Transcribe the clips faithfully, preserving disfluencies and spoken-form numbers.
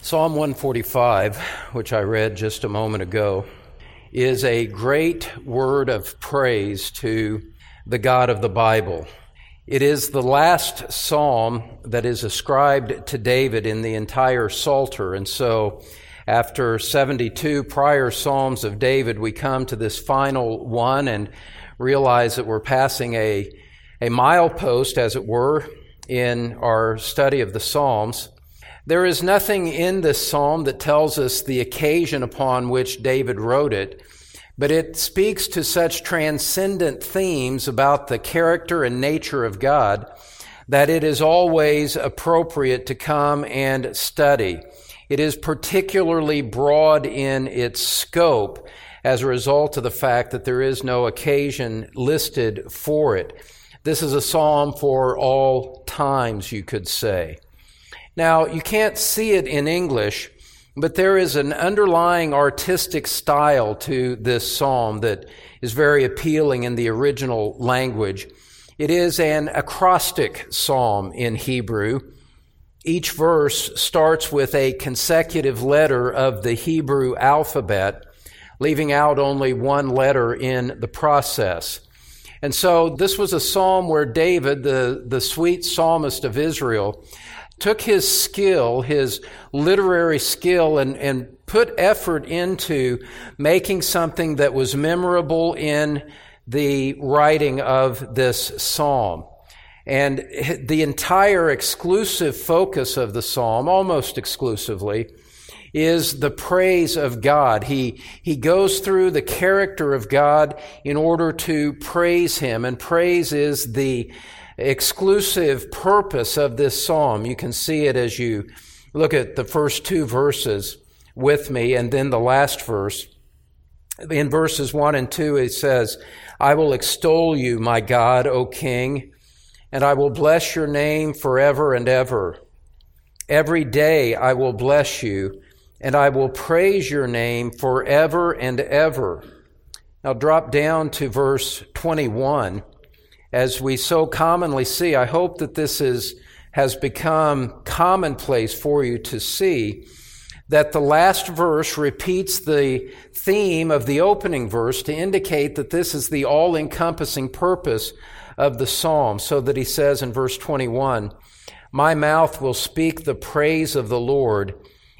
Psalm one forty-five, which I read just a moment ago, is a great word of praise to the God of the Bible. It is the last psalm that is ascribed to David in the entire Psalter. And so after seventy-two prior psalms of David, we come to this final one and realize that we're passing a, a milepost, as it were, in our study of the Psalms. There is nothing in this psalm that tells us the occasion upon which David wrote it, but it speaks to such transcendent themes about the character and nature of God that it is always appropriate to come and study. It is particularly broad in its scope as a result of the fact that there is no occasion listed for it. This is a psalm for all times, you could say. Now, you can't see it in English, but there is an underlying artistic style to this psalm that is very appealing in the original language. It is an acrostic psalm in Hebrew. Each verse starts with a consecutive letter of the Hebrew alphabet, leaving out only one letter in the process. And so this was a psalm where David, the, the sweet psalmist of Israel, took his skill, his literary skill, and, and put effort into making something that was memorable in the writing of this psalm. And the entire exclusive focus of the psalm, almost exclusively, is the praise of God. He, he goes through the character of God in order to praise Him, and praise is the exclusive purpose of this psalm. You can see it as you look at the first two verses with me and then the last verse. In verses one and two, it says, "I will extol you, my God, O King, and I will bless your name forever and ever. Every day I will bless you, and I will praise your name forever and ever." Now drop down to verse twenty-one. As we so commonly see, I hope that this is has become commonplace for you to see that the last verse repeats the theme of the opening verse to indicate that this is the all-encompassing purpose of the psalm, so that he says in verse twenty-one, "My mouth will speak the praise of the Lord,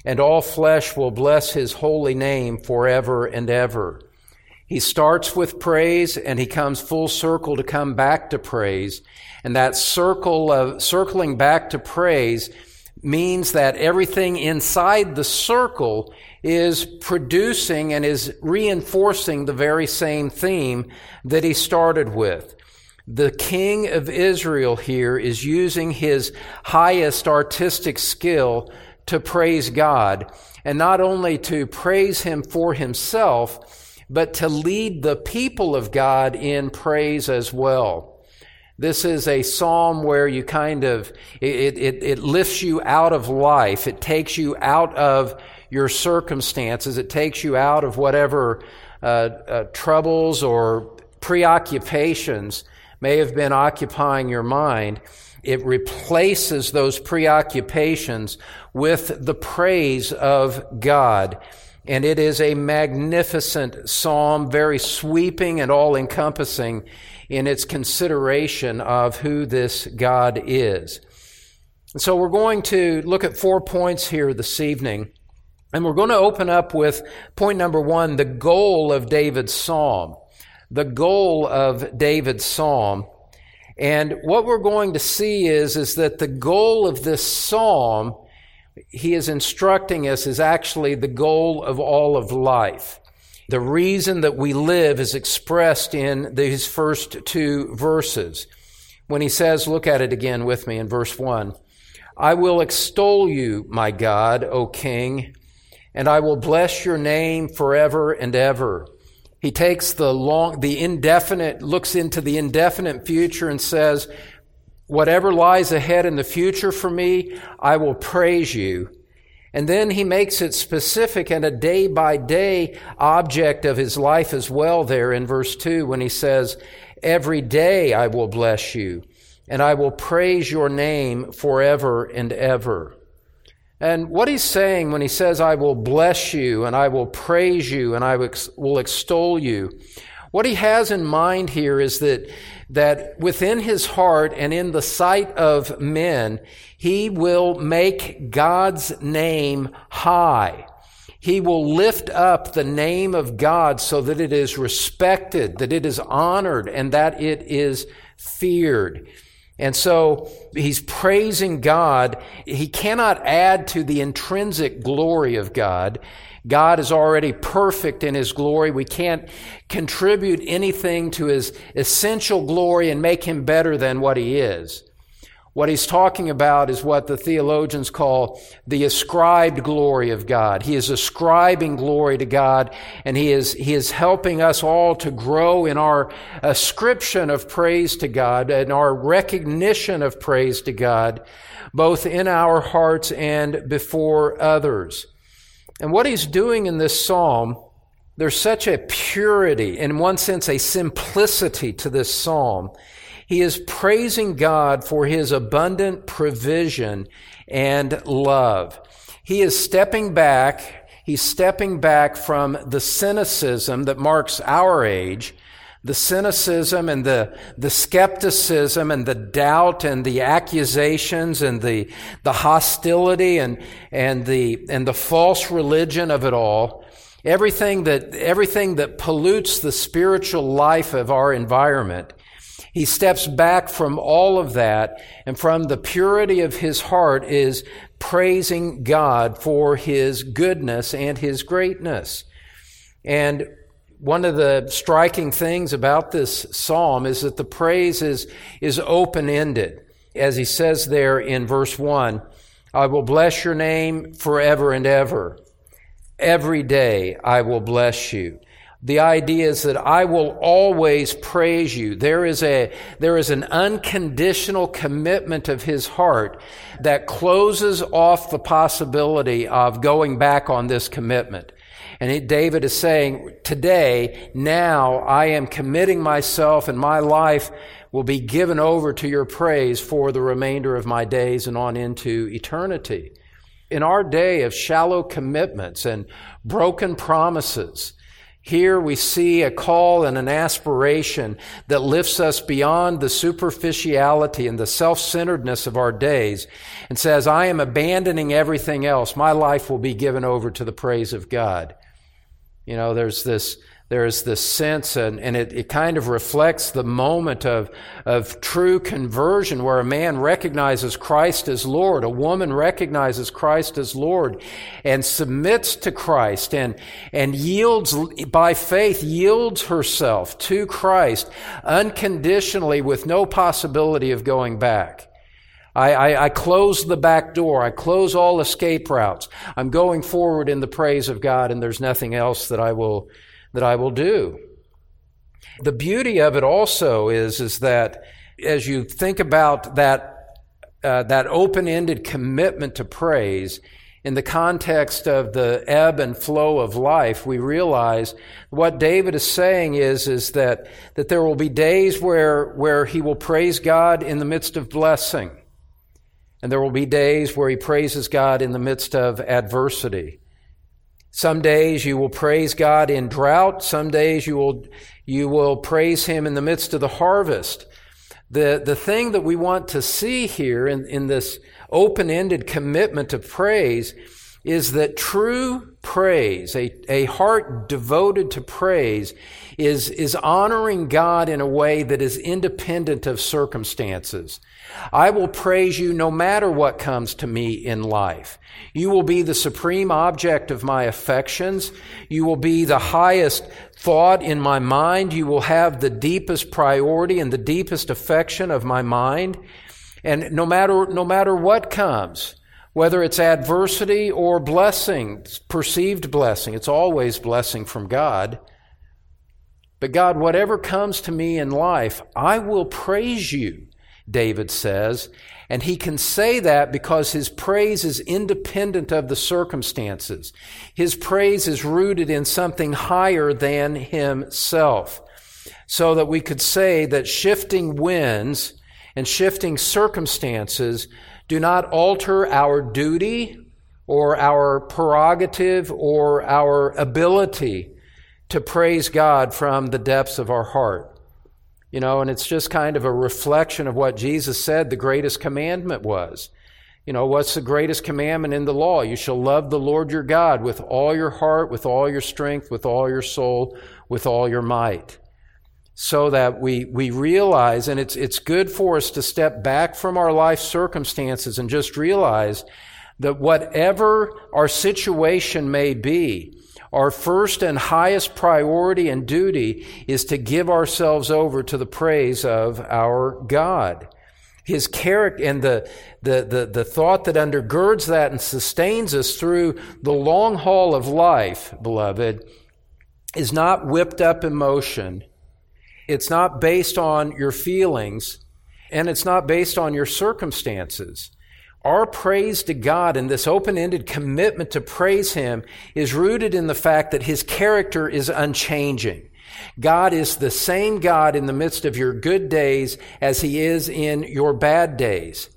and all flesh will bless His holy name forever and ever." He starts with praise, and he comes full circle to come back to praise. And that circle of circling back to praise means that everything inside the circle is producing and is reinforcing the very same theme that he started with. The King of Israel here is using his highest artistic skill to praise God, and not only to praise Him for himself, but to lead the people of God in praise as well. This is a psalm where you kind of, it, it, it lifts you out of life. It takes you out of your circumstances. It takes you out of whatever uh, uh, troubles or preoccupations may have been occupying your mind. It replaces those preoccupations with the praise of God. And it is a magnificent psalm, very sweeping and all-encompassing in its consideration of who this God is. And so we're going to look at four points here this evening, and we're going to open up with point number one, the goal of David's psalm. The goal of David's psalm. And what we're going to see is, is that the goal of this psalm he is instructing us is actually the goal of all of life. The reason that we live is expressed in these first two verses. When he says, look at it again with me in verse one, "I will extol you, my God, O King, and I will bless your name forever and ever. He takes the long, the indefinite, looks into the indefinite future and says, whatever lies ahead in the future for me, I will praise you. And then he makes it specific and a day-by-day object of his life as well there in verse two when he says, every day I will bless you, and I will praise your name forever and ever. And what he's saying when he says, I will bless you, and I will praise you, and I will extol you, what he has in mind here is that, that within his heart and in the sight of men, he will make God's name high. He will lift up the name of God so that it is respected, that it is honored, and that it is feared. And so he's praising God. He cannot add to the intrinsic glory of God. God is already perfect in his glory. We can't contribute anything to his essential glory and make him better than what he is. What he's talking about is what the theologians call the ascribed glory of God. He is ascribing glory to God, and he is, he is helping us all to grow in our ascription of praise to God and our recognition of praise to God, both in our hearts and before others. And what he's doing in this psalm, there's such a purity, in one sense, a simplicity to this psalm. He is praising God for his abundant provision and love. He is stepping back. He's stepping back from the cynicism that marks our age, the cynicism and the, the skepticism and the doubt and the accusations and the, the hostility and, and the, and the false religion of it all. Everything that, everything that pollutes the spiritual life of our environment. He steps back from all of that, and from the purity of his heart is praising God for his goodness and his greatness. And one of the striking things about this psalm is that the praise is, is open-ended. As he says there in verse one, I will bless your name forever and ever. Every day I will bless you. The idea is that I will always praise you. There is a, there is an unconditional commitment of his heart that closes off the possibility of going back on this commitment. And it, David is saying, today, now, I am committing myself, and my life will be given over to your praise for the remainder of my days and on into eternity. In our day of shallow commitments and broken promises, here we see a call and an aspiration that lifts us beyond the superficiality and the self-centeredness of our days and says, I am abandoning everything else. My life will be given over to the praise of God. You know, there's this, there is this sense, and, and it, it kind of reflects the moment of, of true conversion where a man recognizes Christ as Lord, a woman recognizes Christ as Lord, and submits to Christ and, and yields, by faith, yields herself to Christ unconditionally with no possibility of going back. I, I, I close the back door. I close all escape routes. I'm going forward in the praise of God, and there's nothing else that I will, that I will do. The beauty of it also is, is that as you think about that, uh, that open-ended commitment to praise in the context of the ebb and flow of life, we realize what David is saying is, is that, that there will be days where, where he will praise God in the midst of blessing. And there will be days where he praises God in the midst of adversity. Some days you will praise God in drought. Some days you will, you will praise him in the midst of the harvest. The, the thing that we want to see here in, in this open-ended commitment to praise is that true praise, a, a heart devoted to praise, is, is honoring God in a way that is independent of circumstances. I will praise you no matter what comes to me in life. You will be the supreme object of my affections. You will be the highest thought in my mind. You will have the deepest priority and the deepest affection of my mind. And no matter, no matter what comes, whether it's adversity or blessing, perceived blessing. It's always blessing from God. But God, whatever comes to me in life, I will praise you, David says. And he can say that because his praise is independent of the circumstances. His praise is rooted in something higher than himself. So that we could say that shifting winds and shifting circumstances do not alter our duty or our prerogative or our ability to praise God from the depths of our heart. You know, and it's just kind of a reflection of what Jesus said the greatest commandment was. You know, what's the greatest commandment in the law? You shall love the Lord your God with all your heart, with all your strength, with all your soul, with all your might. So that we we realize, and it's it's good for us to step back from our life circumstances and just realize that whatever our situation may be, our first and highest priority and duty is to give ourselves over to the praise of our God. His character and the, the, the, the thought that undergirds that and sustains us through the long haul of life, beloved, is not whipped up emotion. It's not based on your feelings, and it's not based on your circumstances. Our praise to God and this open-ended commitment to praise Him is rooted in the fact that His character is unchanging. God is the same God in the midst of your good days as He is in your bad days.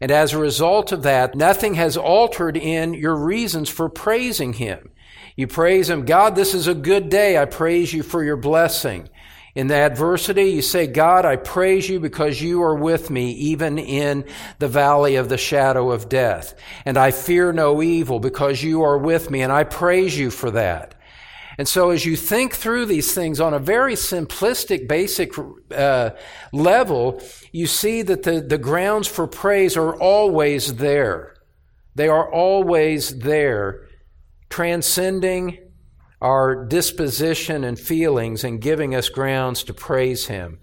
And as a result of that, nothing has altered in your reasons for praising Him. You praise Him, God, this is a good day. I praise you for your blessing. In the adversity, you say, God, I praise you because you are with me even in the valley of the shadow of death. And I fear no evil because you are with me, and I praise you for that. And so as you think through these things on a very simplistic, basic uh, level, you see that the, the grounds for praise are always there. They are always there, transcending our disposition and feelings and giving us grounds to praise Him.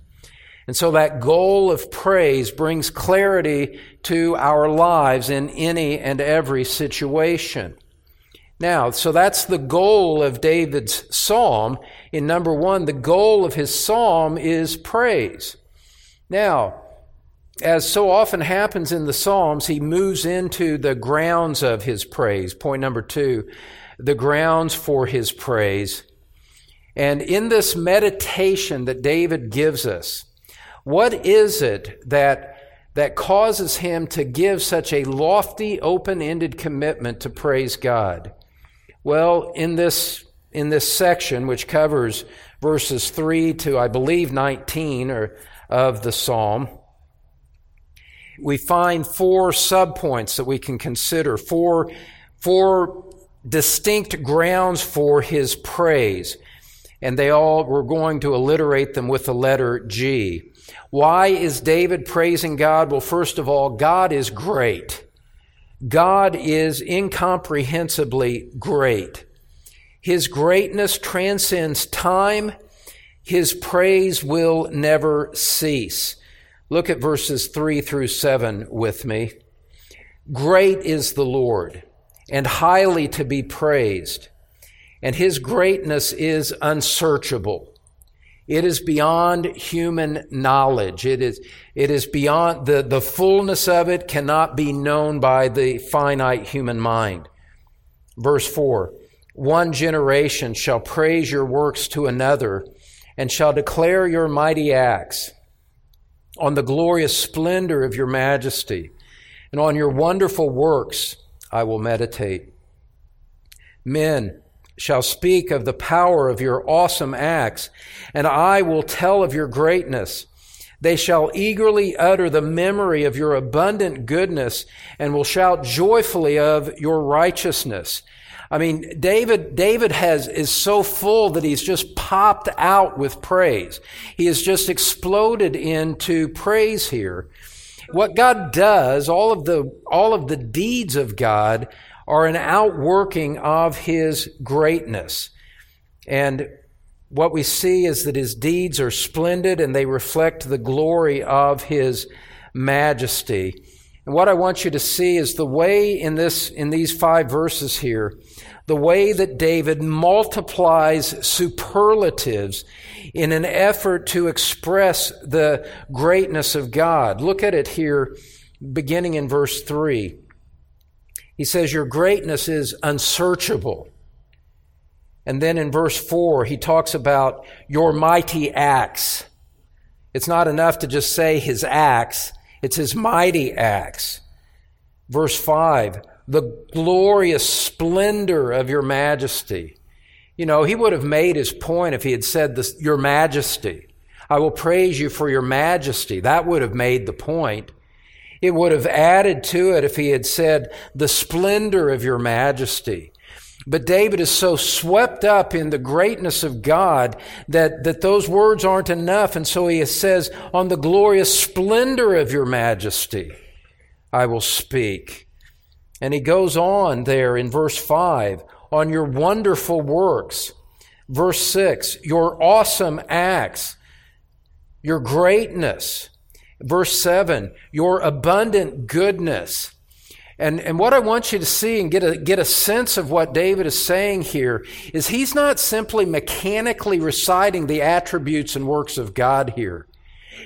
And so that goal of praise brings clarity to our lives in any and every situation. Now, so that's the goal of David's psalm. In number one, the goal of his psalm is praise. Now, as so often happens in the Psalms, he moves into the grounds of his praise. Point number two, the grounds for his praise. And in this meditation that David gives us, what is it that that causes him to give such a lofty, open-ended commitment to praise God? Well, in this in this section, which covers verses three to, I believe, nineteen or of the psalm, we find four subpoints that we can consider, four four distinct grounds for his praise, and they all, we're going to alliterate them with the letter G. Why is David praising God? Well, first of all, God is great. God is incomprehensibly great. His greatness transcends time. His praise will never cease. Look at verses three through seven with me. Great is the Lord, and highly to be praised, and His greatness is unsearchable. It is beyond human knowledge. It is, it is beyond, the, the fullness of it cannot be known by the finite human mind. Verse four, one generation shall praise your works to another, and shall declare your mighty acts, on the glorious splendor of your majesty, and on your wonderful works I will meditate. Men shall speak of the power of your awesome acts, and I will tell of your greatness. They shall eagerly utter the memory of your abundant goodness, and will shout joyfully of your righteousness. I mean, David, David has, is so full that he's just popped out with praise. He has just exploded into praise here. What God does, all of the all of the deeds of God are an outworking of His greatness. And what we see is that His deeds are splendid and they reflect the glory of His majesty. And what I want you to see is the way in this, in these five verses here, the way that David multiplies superlatives in an effort to express the greatness of God. Look at it here, beginning in verse three. He says, your greatness is unsearchable. And then in verse four, he talks about your mighty acts. It's not enough to just say his acts. It's his mighty acts. Verse five, the glorious splendor of your majesty. You know, he would have made his point if he had said this, your majesty. I will praise you for your majesty. That would have made the point. It would have added to it if he had said the splendor of your majesty. But David is so swept up in the greatness of God that, that those words aren't enough. And so he says, on the glorious splendor of your majesty, I will speak. And he goes on there in verse five, on your wonderful works. Verse six, your awesome acts, your greatness. Verse seven, your abundant goodness. And, and what I want you to see and get a, get a sense of what David is saying here is he's not simply mechanically reciting the attributes and works of God here.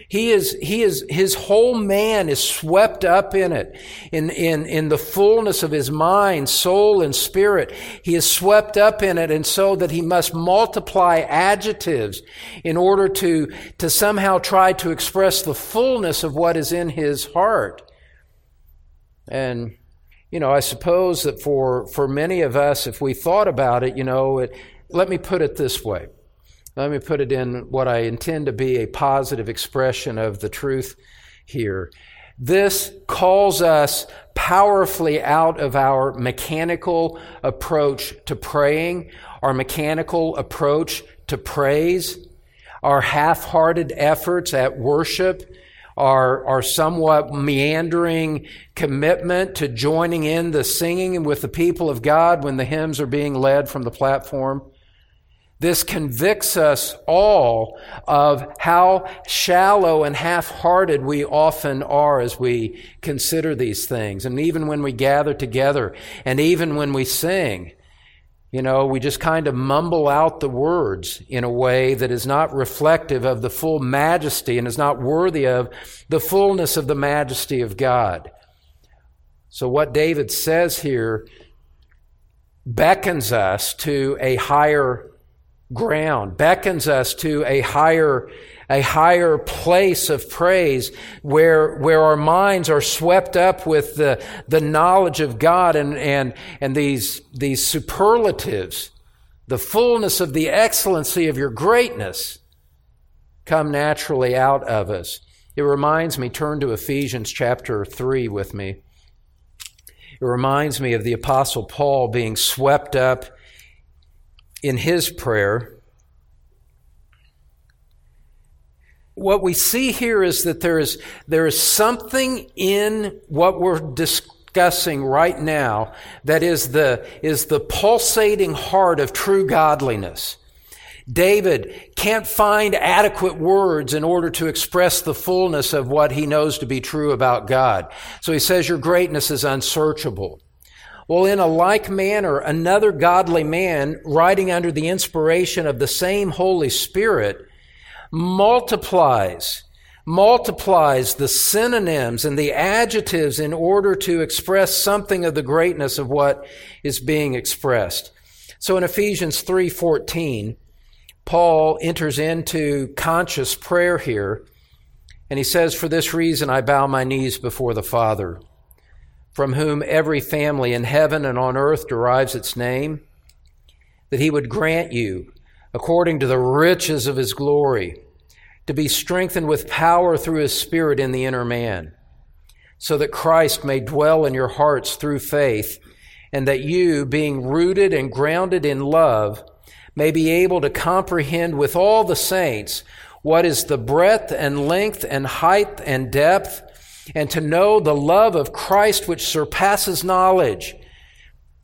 He is, he is, his whole man is swept up in it, in, in, in the fullness of his mind, soul, and spirit. He is swept up in it, and so that he must multiply adjectives in order to, to somehow try to express the fullness of what is in his heart. And you know, I suppose that for, for many of us, if we thought about it, you know, it, let me put it this way. Let me put it in what I intend to be a positive expression of the truth here. This calls us powerfully out of our mechanical approach to praying, our mechanical approach to praise, our half-hearted efforts at worship, Our, our somewhat meandering commitment to joining in the singing with the people of God when the hymns are being led from the platform. This convicts us all of how shallow and half-hearted we often are as we consider these things. And even when we gather together, and even when we sing, you know, we just kind of mumble out the words in a way that is not reflective of the full majesty and is not worthy of the fullness of the majesty of God. So what David says here beckons us to a higher ground, beckons us to a higher, a higher place of praise where, where our minds are swept up with the, the knowledge of God and, and, and these, these superlatives, the fullness of the excellency of your greatness come naturally out of us. It reminds me, turn to Ephesians chapter three with me. It reminds me of the Apostle Paul being swept up in his prayer. What we see here is that there is, there is something in what we're discussing right now that is the, is the pulsating heart of true godliness. David can't find adequate words in order to express the fullness of what he knows to be true about God. So he says, your greatness is unsearchable. Well, in a like manner, another godly man, writing under the inspiration of the same Holy Spirit, multiplies, multiplies the synonyms and the adjectives in order to express something of the greatness of what is being expressed. So in Ephesians three fourteen, Paul enters into conscious prayer here, and he says, for this reason I bow my knees before the Father, from whom every family in heaven and on earth derives its name, that he would grant you, according to the riches of his glory, to be strengthened with power through his Spirit in the inner man, so that Christ may dwell in your hearts through faith, and that you, being rooted and grounded in love, may be able to comprehend with all the saints what is the breadth and length and height and depth, and to know the love of Christ which surpasses knowledge.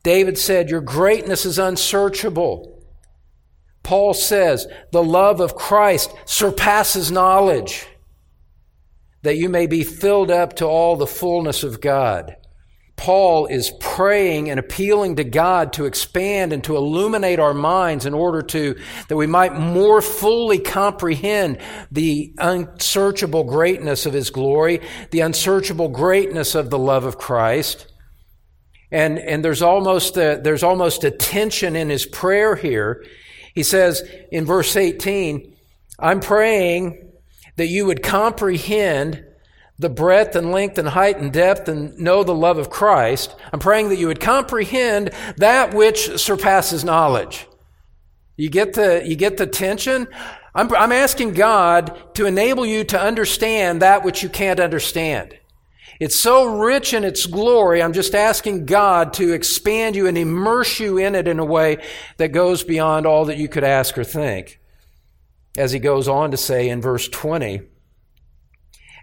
David said, your greatness is unsearchable. Paul says, the love of Christ surpasses knowledge. that you may be filled up to all the fullness of God. Paul is praying and appealing to God to expand and to illuminate our minds in order to, that we might more fully comprehend the unsearchable greatness of His glory, the unsearchable greatness of the love of Christ. And, and there's almost a, there's almost a tension in his prayer here. He says in verse eighteen, I'm praying that you would comprehend the breadth and length and height and depth and know the love of Christ. I'm praying that you would comprehend that which surpasses knowledge. You get the, you get the tension? I'm, I'm asking God to enable you to understand that which you can't understand. It's so rich in its glory, I'm just asking God to expand you and immerse you in it in a way that goes beyond all that you could ask or think. As he goes on to say in verse twenty,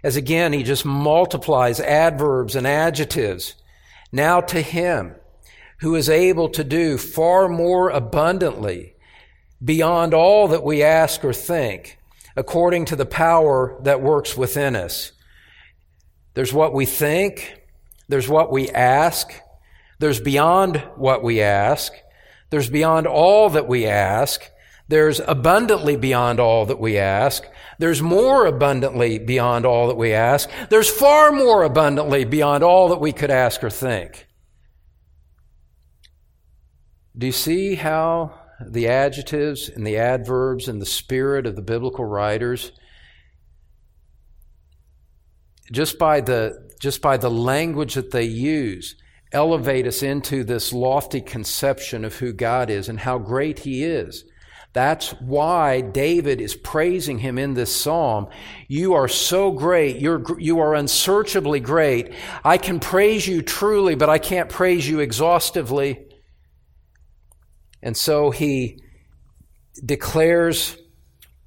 as again, he just multiplies adverbs and adjectives. Now to him who is able to do far more abundantly beyond all that we ask or think, according to the power that works within us. There's what we think. There's what we ask. There's beyond what we ask. There's beyond all that we ask. There's abundantly beyond all that we ask. There's more abundantly beyond all that we ask. There's far more abundantly beyond all that we could ask or think. Do you see how the adjectives and the adverbs and the spirit of the biblical writers, just by the, just by the language that they use, elevate us into this lofty conception of who God is and how great He is? That's why David is praising Him in this psalm. You are so great. You're, you are unsearchably great. I can praise you truly, but I can't praise you exhaustively. And so he declares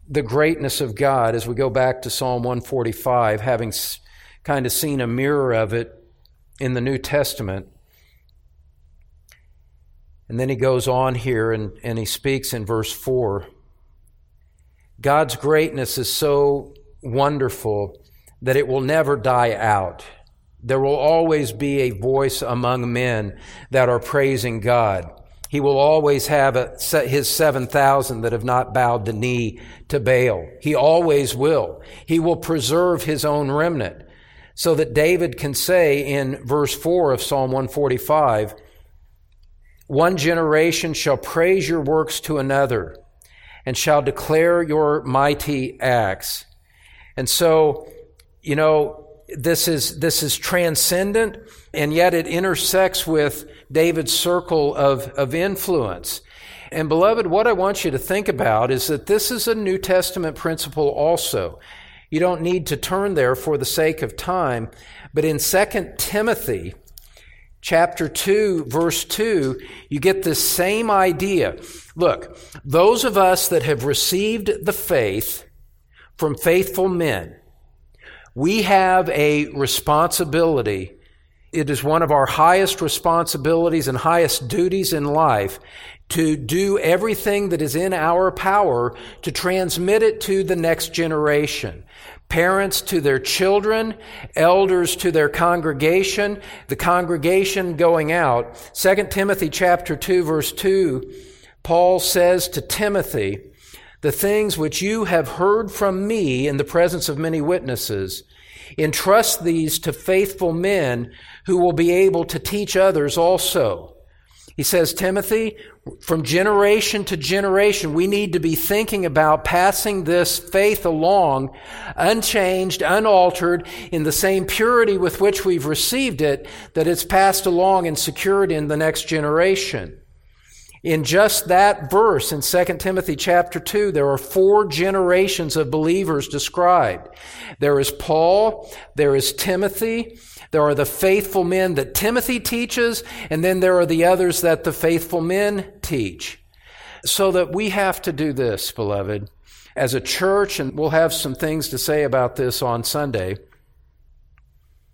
the greatness of God as we go back to Psalm one forty-five, having kind of seen a mirror of it in the New Testament. And then he goes on here and, and he speaks in verse four. God's greatness is so wonderful that it will never die out. There will always be a voice among men that are praising God. He will always have a, his seven thousand that have not bowed the knee to Baal. He always will. He will preserve his own remnant. So that David can say in verse four of Psalm one forty-five, one generation shall praise your works to another and shall declare your mighty acts. And so, you know, this is, this is transcendent, and yet it intersects with David's circle of, of influence. And beloved, what I want you to think about is that this is a New Testament principle also. You don't need to turn there for the sake of time, but in Second Timothy, chapter two, verse two, you get this same idea. Look, those of us that have received the faith from faithful men, we have a responsibility. It is one of our highest responsibilities and highest duties in life to do everything that is in our power to transmit it to the next generation. Parents to their children, elders to their congregation, the congregation going out. Second Timothy chapter two, verse two, Paul says to Timothy, the things which you have heard from me in the presence of many witnesses, entrust these to faithful men who will be able to teach others also. He says, Timothy, from generation to generation, we need to be thinking about passing this faith along, unchanged, unaltered, in the same purity with which we've received it, that it's passed along and secured in the next generation. In just that verse in Second Timothy chapter two, there are four generations of believers described. There is Paul, there is Timothy, there are the faithful men that Timothy teaches, and then there are the others that the faithful men teach. So that we have to do this, beloved, as a church, and we'll have some things to say about this on Sunday.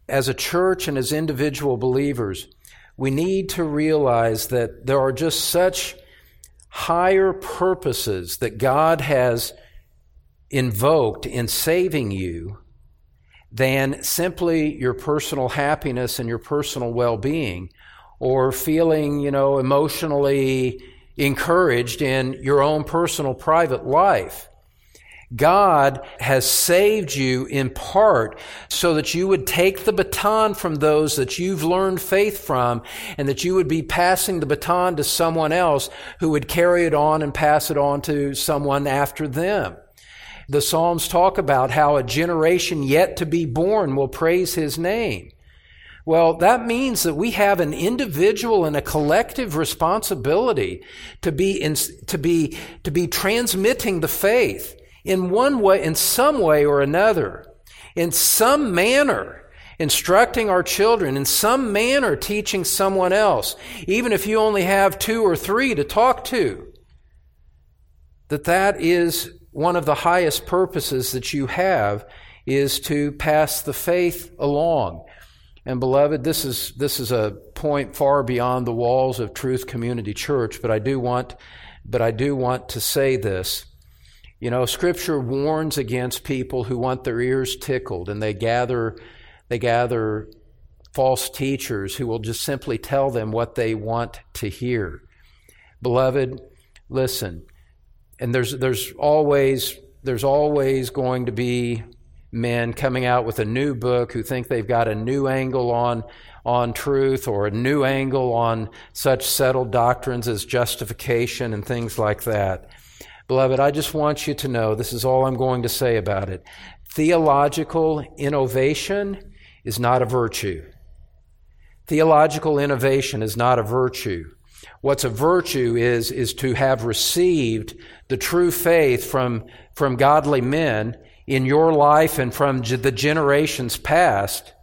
As a church and as individual believers, we need to realize that there are just such higher purposes that God has invoked in saving you than simply your personal happiness and your personal well-being, or feeling, you know, emotionally encouraged in your own personal private life. God has saved you in part so that you would take the baton from those that you've learned faith from, and that you would be passing the baton to someone else who would carry it on and pass it on to someone after them. The Psalms talk about how a generation yet to be born will praise His name. Well, that means that we have an individual and a collective responsibility to be in, to be to be transmitting the faith in one way, in some way or another, in some manner, instructing our children, in some manner teaching someone else, even if you only have two or three to talk to. That that is one of the highest purposes that you have, is to pass the faith along. And beloved, this is this is a point far beyond the walls of Truth Community Church, but I do want but I do want to say this. You know, Scripture warns against people who want their ears tickled, and they gather they gather false teachers who will just simply tell them what they want to hear. Beloved, listen. And there's there's always there's always going to be men coming out with a new book who think they've got a new angle on on truth, or a new angle on such settled doctrines as justification and things like that. Beloved, I just want you to know, this is all I'm going to say about it. Theological innovation is not a virtue. Theological innovation is not a virtue. What's a virtue is is to have received the true faith from from godly men in your life and from the generations past.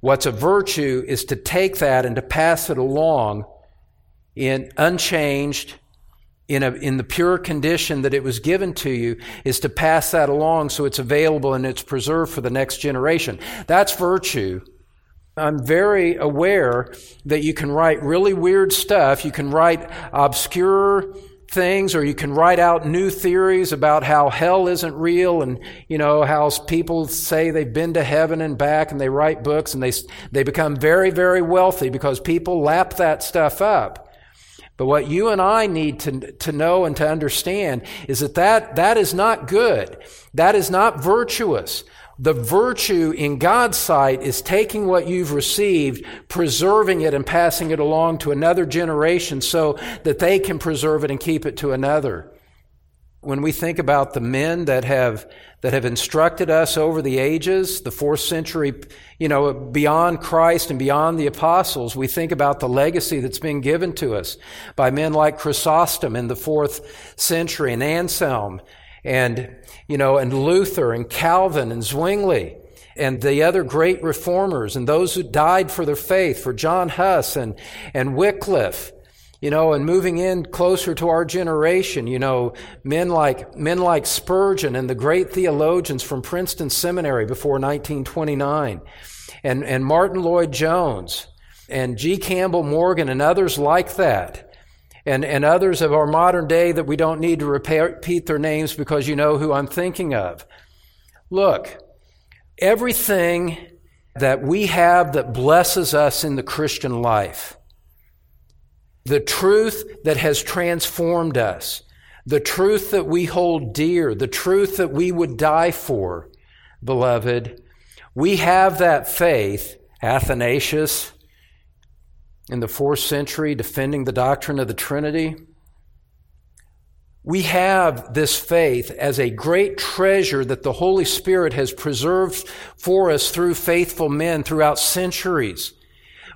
What's a virtue is to take that and to pass it along in unchanged, in a, in the pure condition that it was given to you, is to pass that along so it's available and it's preserved for the next generation. That's virtue. I'm very aware that you can write really weird stuff. You can write obscure things, or you can write out new theories about how hell isn't real, and you know how people say they've been to heaven and back, and they write books, and they they become very, very wealthy because people lap that stuff up. But what you and I need to to know and to understand is that that, that is not good. That is not virtuous. The virtue in God's sight is taking what you've received, preserving it, and passing it along to another generation so that they can preserve it and keep it to another. When we think about the men that have that have instructed us over the ages, the fourth century, you know, beyond Christ and beyond the apostles, we think about the legacy that's been given to us by men like Chrysostom in the fourth century, and Anselm, and, you know, and Luther and Calvin and Zwingli and the other great reformers and those who died for their faith, for John Huss and, and Wycliffe, you know, and moving in closer to our generation, you know, men like, men like Spurgeon and the great theologians from Princeton Seminary before nineteen twenty-nine, and, and Martin Lloyd-Jones and G. Campbell Morgan and others like that. And, and others of our modern day that we don't need to repeat their names because you know who I'm thinking of. Look, everything that we have that blesses us in the Christian life, the truth that has transformed us, the truth that we hold dear, the truth that we would die for, beloved, we have that faith. Athanasius, in the fourth century, defending the doctrine of the Trinity. We have this faith as a great treasure that the Holy Spirit has preserved for us through faithful men throughout centuries.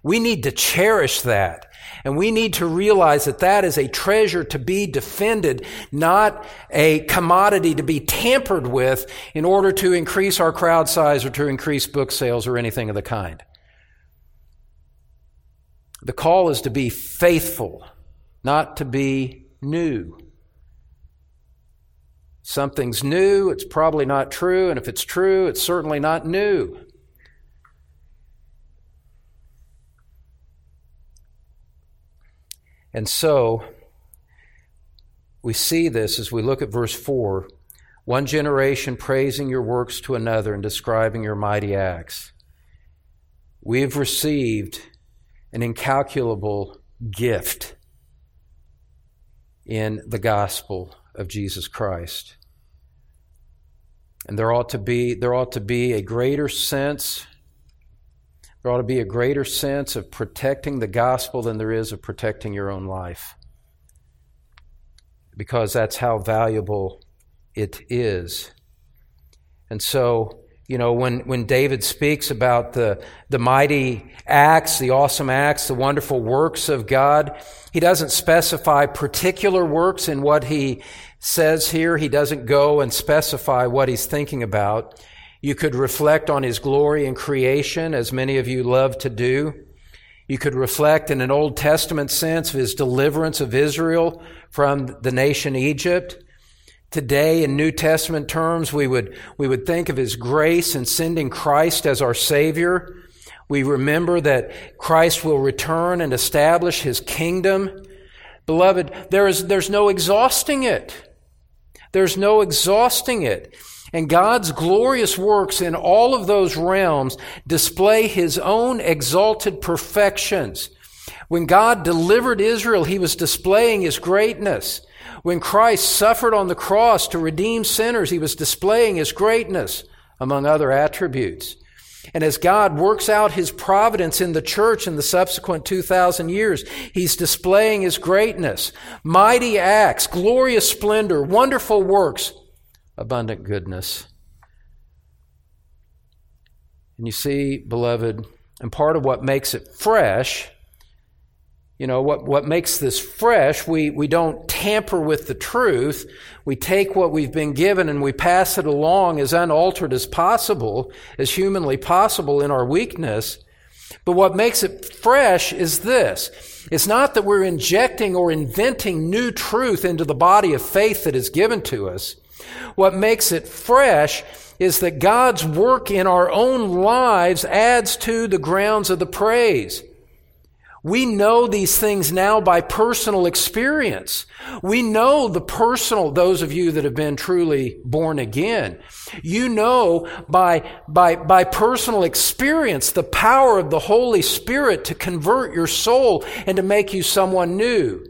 We need to cherish that, and we need to realize that that is a treasure to be defended, not a commodity to be tampered with in order to increase our crowd size or to increase book sales or anything of the kind. The call is to be faithful, not to be new. Something's new, it's probably not true, and if it's true, it's certainly not new. And so, we see this as we look at verse four. one generation praising your works to another and describing your mighty acts. We have received an incalculable gift in the gospel of Jesus Christ. And there ought to be there ought to be a greater sense there ought to be a greater sense of protecting the gospel than there is of protecting your own life, because that's how valuable it is. And so, you know, when, when David speaks about the, the mighty acts, the awesome acts, the wonderful works of God, he doesn't specify particular works in what he says here. He doesn't go and specify what he's thinking about. You could reflect on his glory in creation, as many of you love to do. You could reflect in an Old Testament sense of his deliverance of Israel from the nation Egypt. Today, in New Testament terms, we would we would think of his grace in sending Christ as our Savior. We remember that Christ will return and establish his kingdom. Beloved, there is there's no exhausting it. There's no exhausting it. And God's glorious works in all of those realms display his own exalted perfections. When God delivered Israel, he was displaying his greatness. When Christ suffered on the cross to redeem sinners, he was displaying his greatness, among other attributes. And as God works out his providence in the church in the subsequent two thousand years, he's displaying his greatness. Mighty acts, glorious splendor, wonderful works, abundant goodness. And you see, beloved, and part of what makes it fresh, you know, what, what makes this fresh, we, we don't tamper with the truth. We take what we've been given and we pass it along as unaltered as possible, as humanly possible in our weakness. But what makes it fresh is this. It's not that we're injecting or inventing new truth into the body of faith that is given to us. What makes it fresh is that God's work in our own lives adds to the grounds of the praise. We know these things now by personal experience. We know the personal, those of you that have been truly born again, you know by, by, by personal experience the power of the Holy Spirit to convert your soul and to make you someone new,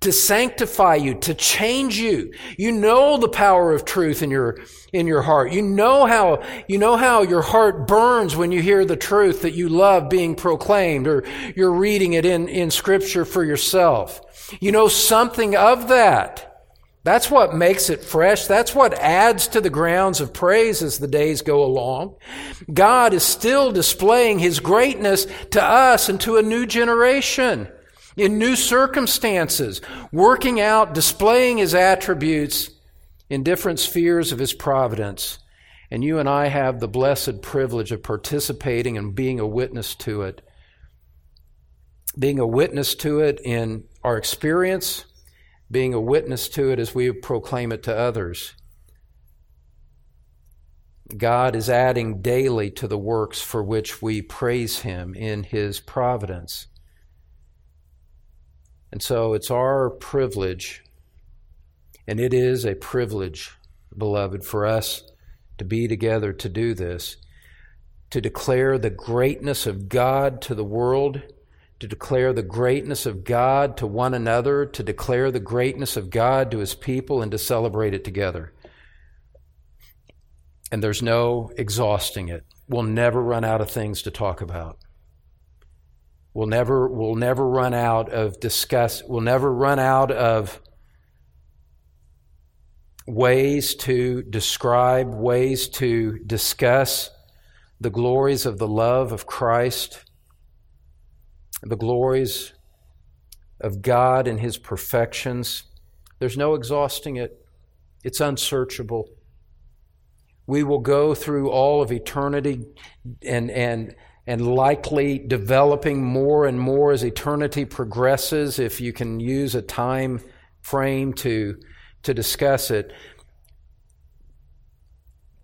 to sanctify you, to change you. You know the power of truth in your, in your heart. You know how, you know how your heart burns when you hear the truth that you love being proclaimed, or you're reading it in, in Scripture for yourself. You know something of that. That's what makes it fresh. That's what adds to the grounds of praise as the days go along. God is still displaying his greatness to us and to a new generation, in new circumstances, working out, displaying his attributes in different spheres of his providence. And you and I have the blessed privilege of participating and being a witness to it. Being a witness to it in our experience, being a witness to it as we proclaim it to others. God is adding daily to the works for which we praise him in his providence. And so it's our privilege, and it is a privilege, beloved, for us to be together to do this, to declare the greatness of God to the world, to declare the greatness of God to one another, to declare the greatness of God to his people, and to celebrate it together. And there's no exhausting it. We'll never run out of things to talk about. We'll never, we'll never run out of discuss, we'll never run out of ways to describe, ways to discuss the glories of the love of Christ, the glories of God and his perfections. There's no exhausting it. It's unsearchable. We will go through all of eternity and and. and likely developing more and more as eternity progresses, if you can use a time frame to, to discuss it.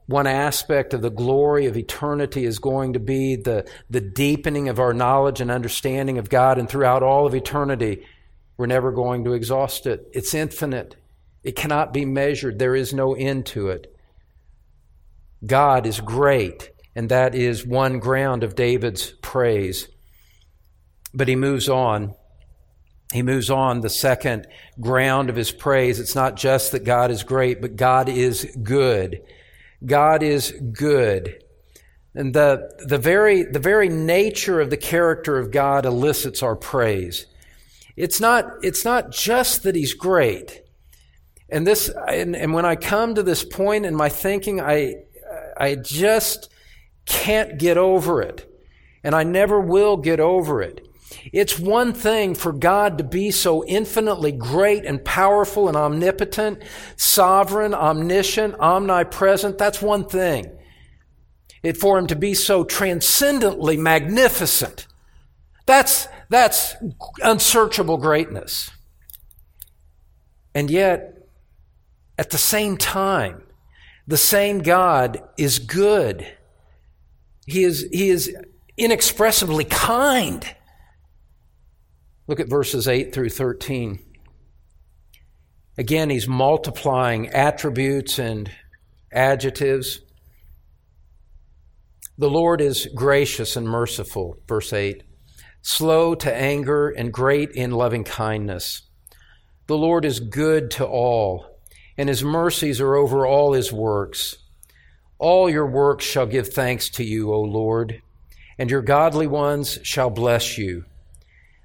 One aspect of the glory of eternity is going to be the, the deepening of our knowledge and understanding of God, and throughout all of eternity, we're never going to exhaust it. It's infinite. It cannot be measured. There is no end to it. God is great, and that is one ground of David's praise. But he moves on. He moves on the second ground of his praise. It's not just that God is great, but God is good. God is good. And the, the very, the very nature of the character of God elicits our praise. It's not, it's not just that he's great. And this, and, and when I come to this point in my thinking, I, I just can't get over it. And I never will get over it. It's one thing for God to be so infinitely great and powerful and omnipotent, sovereign, omniscient, omnipresent. That's one thing. It for him to be so transcendently magnificent. That's, that's unsearchable greatness. And yet, at the same time, the same God is good. He is, he is inexpressibly kind. Look at verses eight through thirteen. Again, he's multiplying attributes and adjectives. The Lord is gracious and merciful, verse eight, slow to anger and great in loving kindness. The Lord is good to all, and his mercies are over all his works. All your works shall give thanks to you, O Lord, and your godly ones shall bless you.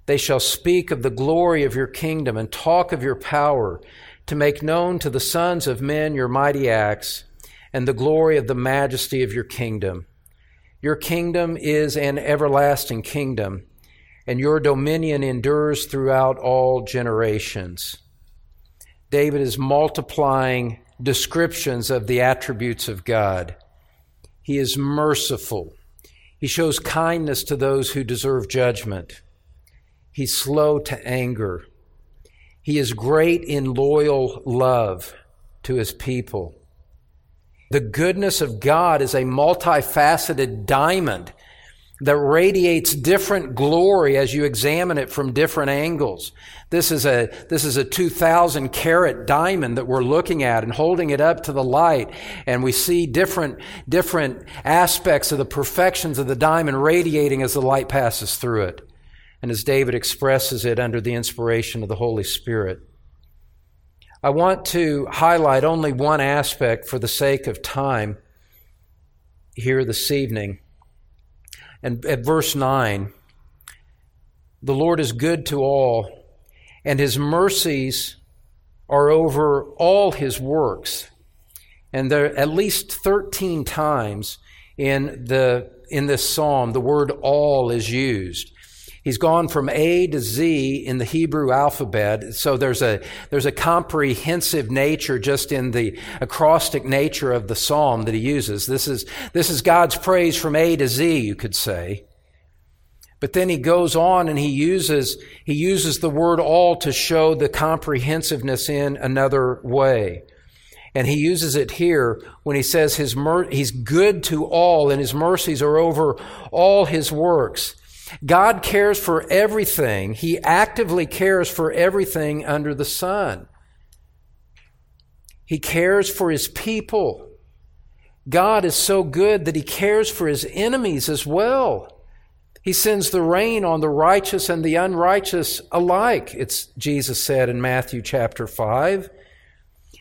They shall speak of the glory of your kingdom and talk of your power, to make known to the sons of men your mighty acts and the glory of the majesty of your kingdom. Your kingdom is an everlasting kingdom, and your dominion endures throughout all generations. David is multiplying descriptions of the attributes of God. He is merciful. He shows kindness to those who deserve judgment. He's slow to anger. He is great in loyal love to his people. The goodness of God is a multifaceted diamond that radiates different glory as you examine it from different angles. This is a this is a two thousand carat diamond that we're looking at and holding it up to the light, and we see different different aspects of the perfections of the diamond radiating as the light passes through it. And as David expresses it under the inspiration of the Holy Spirit. I want to highlight only one aspect for the sake of time here this evening. And at verse nine, the Lord is good to all, and his mercies are over all his works. And there are at least thirteen times in the in this psalm the word all is used. He's gone from A to Z in the Hebrew alphabet, so there's a there's a comprehensive nature just in the acrostic nature of the psalm that he uses. This is this is God's praise from A to Z, you could say. But then he goes on and he uses he uses the word all to show the comprehensiveness in another way. And he uses it here when he says his mer- he's good to all, and his mercies are over all his works. God cares for everything. He actively cares for everything under the sun. He cares for his people. God is so good that he cares for his enemies as well. He sends the rain on the righteous and the unrighteous alike, it's Jesus said in Matthew chapter five.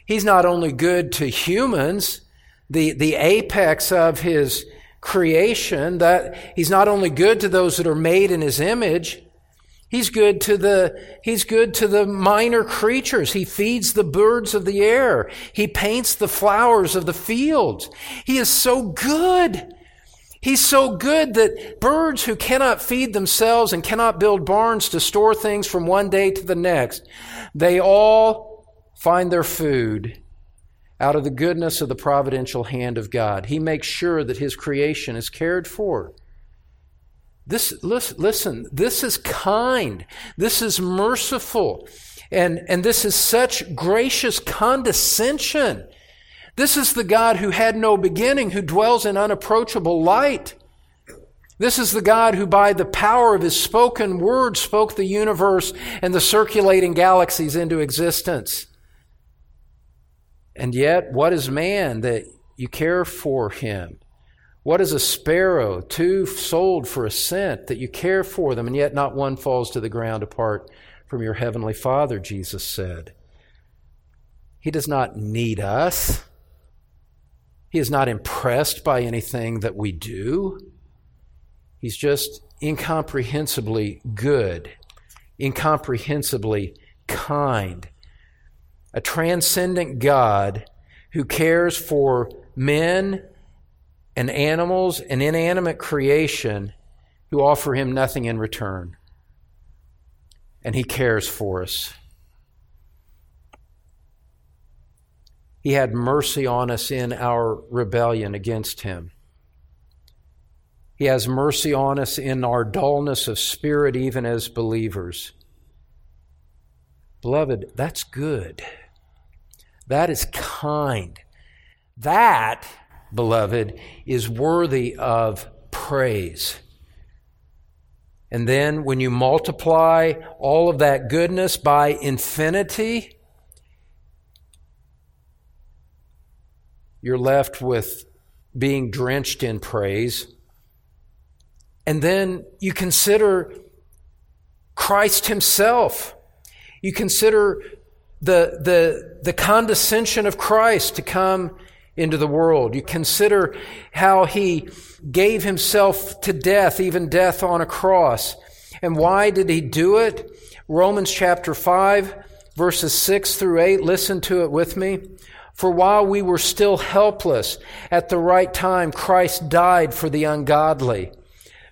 He's not only good to humans, the, the apex of his creation, that he's not only good to those that are made in his image, he's good to the he's good to the minor creatures. He feeds the birds of the air. He paints the flowers of the fields. He is so good. He's so good that birds who cannot feed themselves and cannot build barns to store things from one day to the next, they all find their food out of the goodness of the providential hand of God. He makes sure that his creation is cared for. This, listen, this is kind. This is merciful. And, and this is such gracious condescension. This is the God who had no beginning, who dwells in unapproachable light. This is the God who, by the power of his spoken word, spoke the universe and the circulating galaxies into existence. And yet, what is man that you care for him? What is a sparrow, two sold for a cent, that you care for them, and yet not one falls to the ground apart from your heavenly Father, Jesus said. He does not need us. He is not impressed by anything that we do. He's just incomprehensibly good, incomprehensibly kind. A transcendent God who cares for men and animals and inanimate creation who offer him nothing in return. And he cares for us. He had mercy on us in our rebellion against him. He has mercy on us in our dullness of spirit, even as believers. Beloved, that's good. That is kind. That, beloved, is worthy of praise. And then when you multiply all of that goodness by infinity, you're left with being drenched in praise. And then you consider Christ himself. You consider the, the, the condescension of Christ to come into the world. You consider how he gave himself to death, even death on a cross. And why did he do it? Romans chapter five, verses six through eight. Listen to it with me. For while we were still helpless, at the right time Christ died for the ungodly.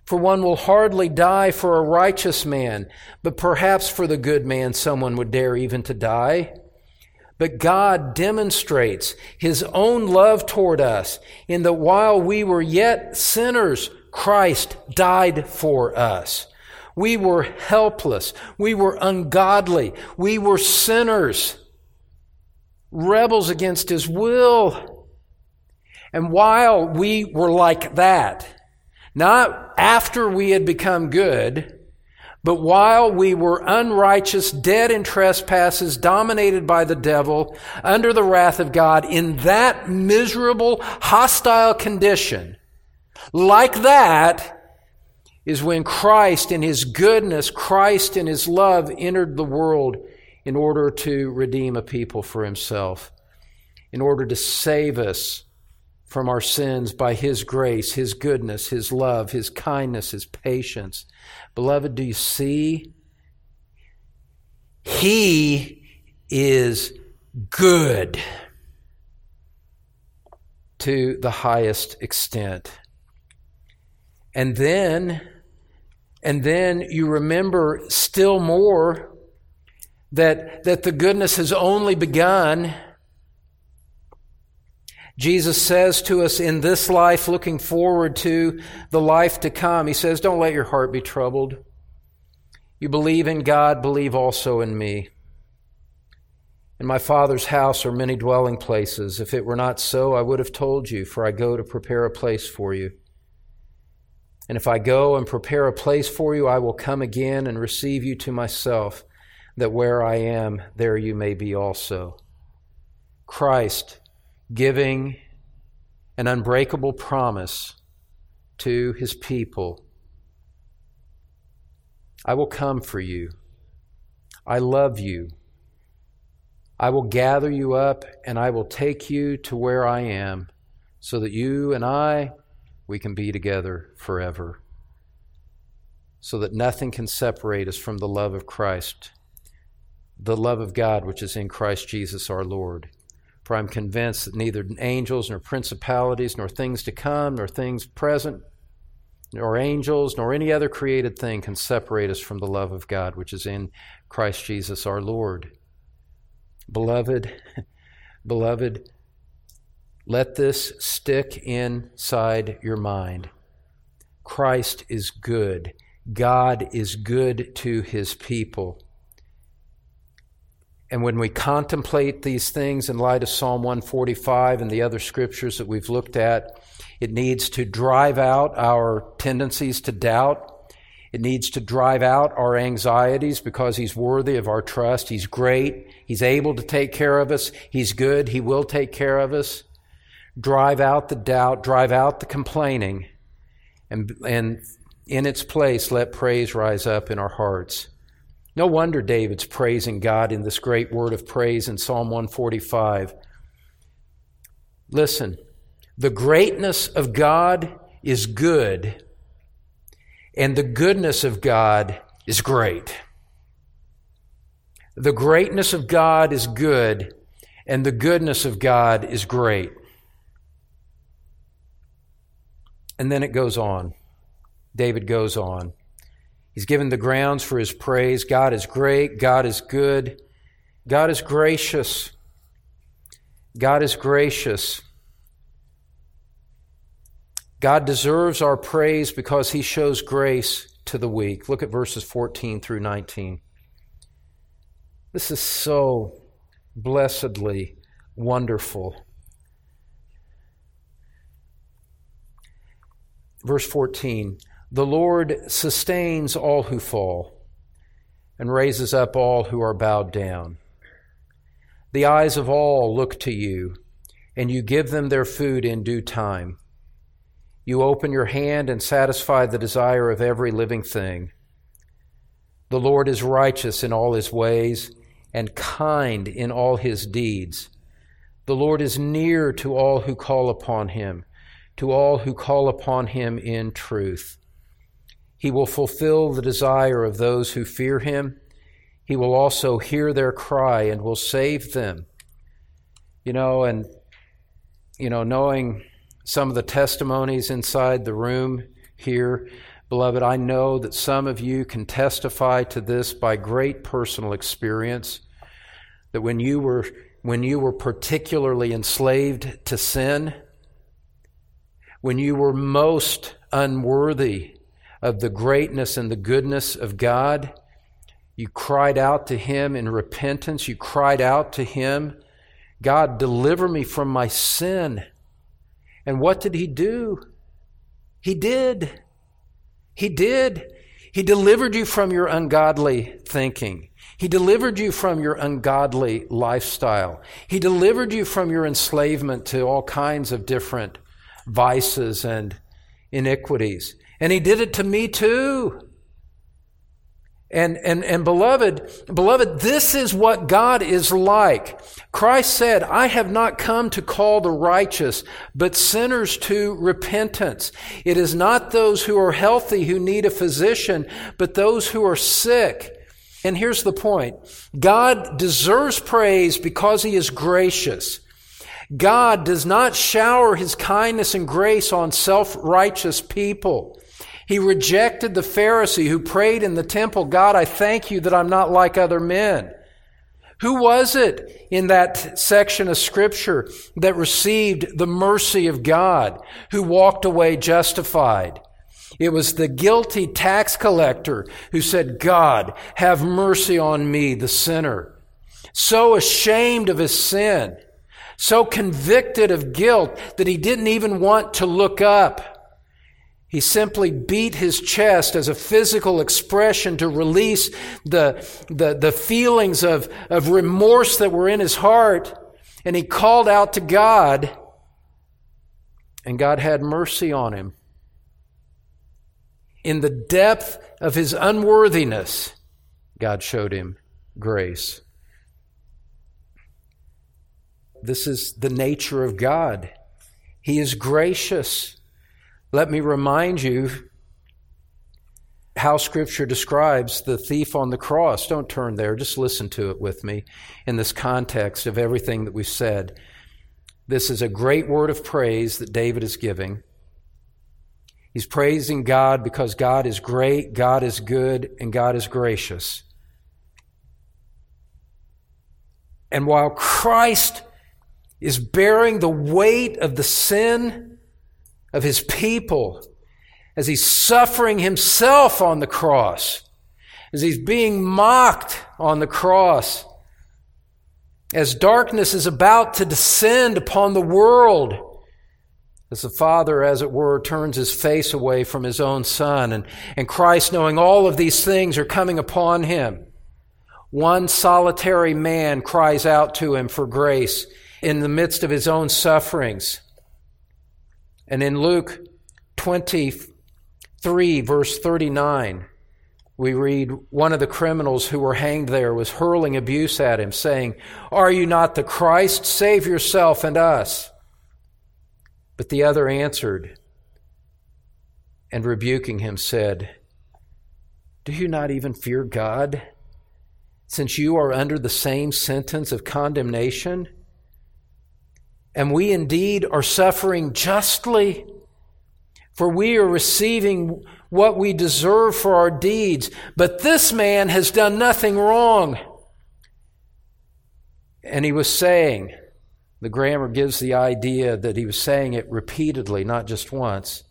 For one will hardly die for a righteous man, but perhaps for the good man someone would dare even to die. But God demonstrates his own love toward us in that while we were yet sinners, Christ died for us. We were helpless. We were ungodly. We were sinners, rebels against his will. And while we were like that, not after we had become good, but while we were unrighteous, dead in trespasses, dominated by the devil, under the wrath of God, in that miserable, hostile condition, like that is when Christ in his goodness, Christ in his love entered the world in order to redeem a people for himself, in order to save us from our sins by his grace, his goodness, his love, his kindness, his patience. Beloved, do you see? He is good to the highest extent. And then, and then you remember still more that, that the goodness has only begun. Jesus says to us in this life, looking forward to the life to come, he says, don't let your heart be troubled. You believe in God, believe also in me. In my Father's house are many dwelling places. If it were not so, I would have told you, for I go to prepare a place for you. And if I go and prepare a place for you, I will come again and receive you to myself, that where I am, there you may be also. Christ giving an unbreakable promise to his people. I will come for you. I love you. I will gather you up and I will take you to where I am so that you and I, we can be together forever. So that nothing can separate us from the love of Christ, the love of God which is in Christ Jesus our Lord. For I'm convinced that neither angels nor principalities nor things to come nor things present nor angels nor any other created thing can separate us from the love of God which is in Christ Jesus our Lord. Beloved, beloved, let this stick inside your mind. Christ is good. God is good to his people. And when we contemplate these things in light of Psalm one forty-five and the other scriptures that we've looked at, it needs to drive out our tendencies to doubt. It needs to drive out our anxieties because He's worthy of our trust. He's great. He's able to take care of us. He's good. He will take care of us. Drive out the doubt. Drive out the complaining. And, and in its place, let praise rise up in our hearts. No wonder David's praising God in this great word of praise in Psalm one forty-five. Listen, the greatness of God is good, and the goodness of God is great. The greatness of God is good, and the goodness of God is great. And then it goes on. David goes on. He's given the grounds for his praise. God is great. God is good. God is gracious. God is gracious. God deserves our praise because He shows grace to the weak. Look at verses fourteen through nineteen. This is so blessedly wonderful. Verse fourteen, the Lord sustains all who fall and raises up all who are bowed down. The eyes of all look to You, and You give them their food in due time. You open Your hand and satisfy the desire of every living thing. The Lord is righteous in all His ways and kind in all His deeds. The Lord is near to all who call upon Him, to all who call upon Him in truth. He will fulfill the desire of those who fear Him. He will also hear their cry and will save them. You know, and, you know, knowing some of the testimonies inside the room here, beloved, I know that some of you can testify to this by great personal experience, that when you were when you were particularly enslaved to sin, when you were most unworthy of the greatness and the goodness of God, you cried out to Him in repentance. You cried out to Him, God, deliver me from my sin. And what did He do? He did. He did. He delivered you from your ungodly thinking. He delivered you from your ungodly lifestyle. He delivered you from your enslavement to all kinds of different vices and iniquities. And He did it to me too. And, and, and beloved, beloved, this is what God is like. Christ said, I have not come to call the righteous, but sinners to repentance. It is not those who are healthy who need a physician, but those who are sick. And here's the point. God deserves praise because He is gracious. God does not shower His kindness and grace on self-righteous people. He rejected the Pharisee who prayed in the temple, God, I thank You that I'm not like other men. Who was it in that section of Scripture that received the mercy of God, who walked away justified? It was the guilty tax collector who said, God, have mercy on me, the sinner. So ashamed of his sin, so convicted of guilt that he didn't even want to look up. He simply beat his chest as a physical expression to release the, the, the feelings of, of remorse that were in his heart. And he called out to God, and God had mercy on him. In the depth of his unworthiness, God showed him grace. This is the nature of God. He is gracious. Let me remind you how Scripture describes the thief on the cross. Don't turn there. Just listen to it with me in this context of everything that we've said. This is a great word of praise that David is giving. He's praising God because God is great, God is good, and God is gracious. And while Christ is bearing the weight of the sin of His people, as He's suffering Himself on the cross, as He's being mocked on the cross, as darkness is about to descend upon the world, As the father, as it were, turns his face away from his own son, and, and Christ, knowing all of these things are coming upon him, one solitary man cries out to him for grace in the midst of his own sufferings. And in Luke twenty-three, verse thirty-nine, we read, one of the criminals who were hanged there was hurling abuse at him, saying, "Are you not the Christ? Save yourself and us." But the other answered, and rebuking him said, "Do you not even fear God, since you are under the same sentence of condemnation? And we indeed are suffering justly, for we are receiving what we deserve for our deeds, but this man has done nothing wrong." And he was saying, the grammar gives the idea that he was saying it repeatedly, not just once.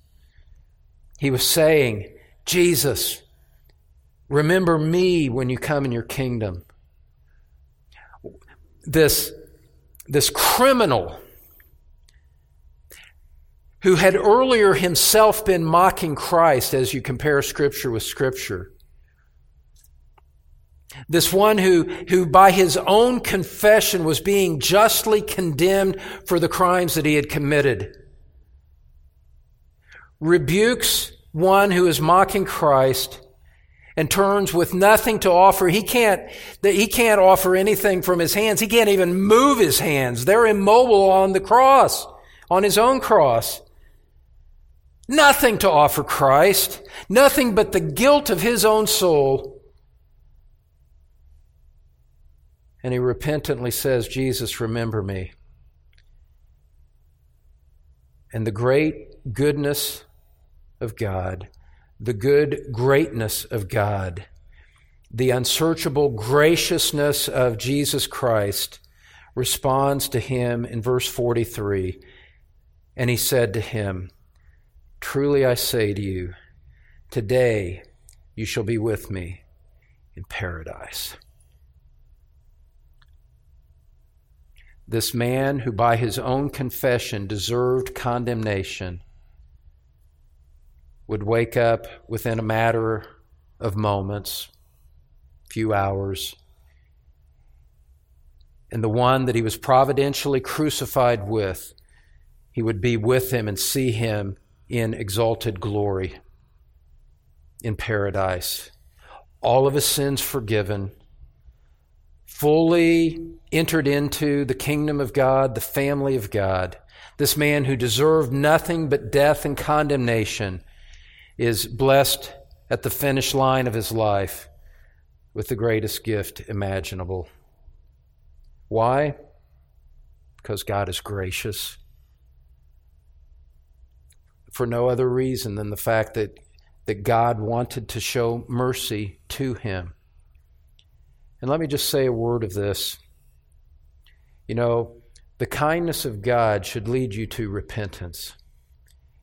He was saying, "Jesus, remember me when you come in your kingdom." This, this criminal who had earlier himself been mocking Christ, as you compare Scripture with Scripture, this one who, who by his own confession was being justly condemned for the crimes that he had committed, rebukes one who is mocking Christ and turns with nothing to offer. He can't, he can't offer anything from his hands. He can't even move his hands. They're immobile on the cross, on his own cross. Nothing to offer Christ, nothing but the guilt of his own soul. And he repentantly says, "Jesus, remember me." And the great goodness of God, the good greatness of God, the unsearchable graciousness of Jesus Christ responds to him in verse forty-three. And he said to him, "Truly I say to you, today you shall be with me in paradise." This man who by his own confession deserved condemnation would wake up within a matter of moments, few hours, and the one that he was providentially crucified with, he would be with him and see him in exalted glory, in paradise. All of his sins forgiven, fully entered into the kingdom of God, the family of God. This man who deserved nothing but death and condemnation is blessed at the finish line of his life with the greatest gift imaginable. Why? Because God is gracious. For no other reason than the fact that, that God wanted to show mercy to him. And let me just say a word of this. You know, the kindness of God should lead you to repentance.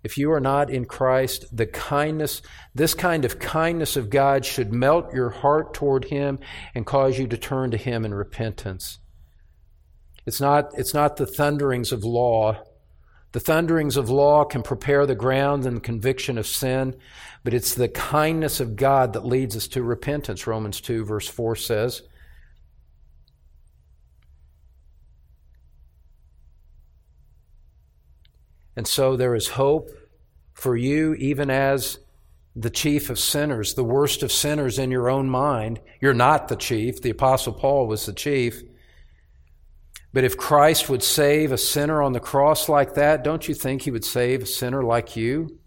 If you are not in Christ, the kindness, this kind of kindness of God should melt your heart toward him and cause you to turn to him in repentance. It's not, it's not the thunderings of law. The thunderings of law can prepare the ground and the conviction of sin, but it's the kindness of God that leads us to repentance, Romans two, verse four says. And so there is hope for you, even as the chief of sinners, the worst of sinners in your own mind. You're not the chief. The Apostle Paul was the chief. But if Christ would save a sinner on the cross like that, don't you think he would save a sinner like you?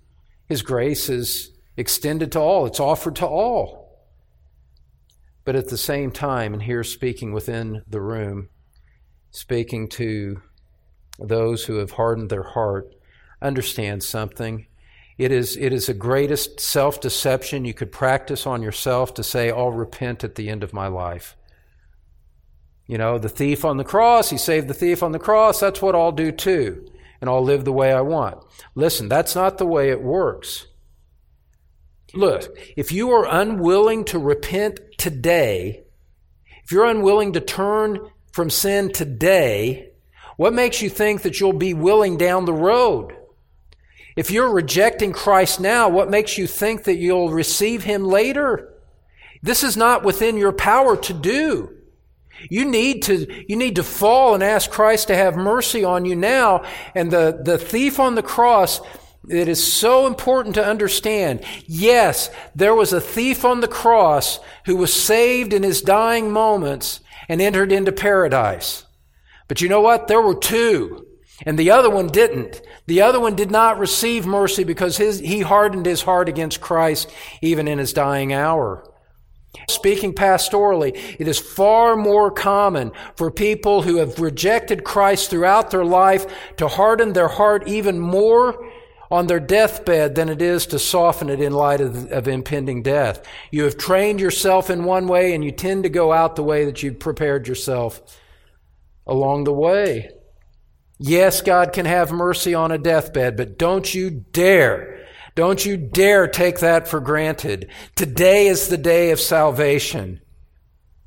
His grace is extended to all. It's offered to all. But at the same time, and here speaking within the room, speaking to those who have hardened their heart, understand something. It is, it is the greatest self-deception you could practice on yourself to say, "I'll repent at the end of my life." You know, the thief on the cross, he saved the thief on the cross, that's what I'll do too, and I'll live the way I want. Listen, that's not the way it works. Look, if you are unwilling to repent today, if you're unwilling to turn from sin today, what makes you think that you'll be willing down the road? If you're rejecting Christ now, what makes you think that you'll receive him later? This is not within your power to do. You need to, you need to fall and ask Christ to have mercy on you now. And the, the thief on the cross, it is so important to understand. Yes, there was a thief on the cross who was saved in his dying moments and entered into paradise. But you know what? There were two, and the other one didn't. The other one did not receive mercy because his, he hardened his heart against Christ even in his dying hour. Speaking pastorally, it is far more common for people who have rejected Christ throughout their life to harden their heart even more on their deathbed than it is to soften it in light of, of impending death. You have trained yourself in one way, and you tend to go out the way that you prepared yourself along the way. Yes, God can have mercy on a deathbed, but don't you dare Don't you dare take that for granted. Today is the day of salvation.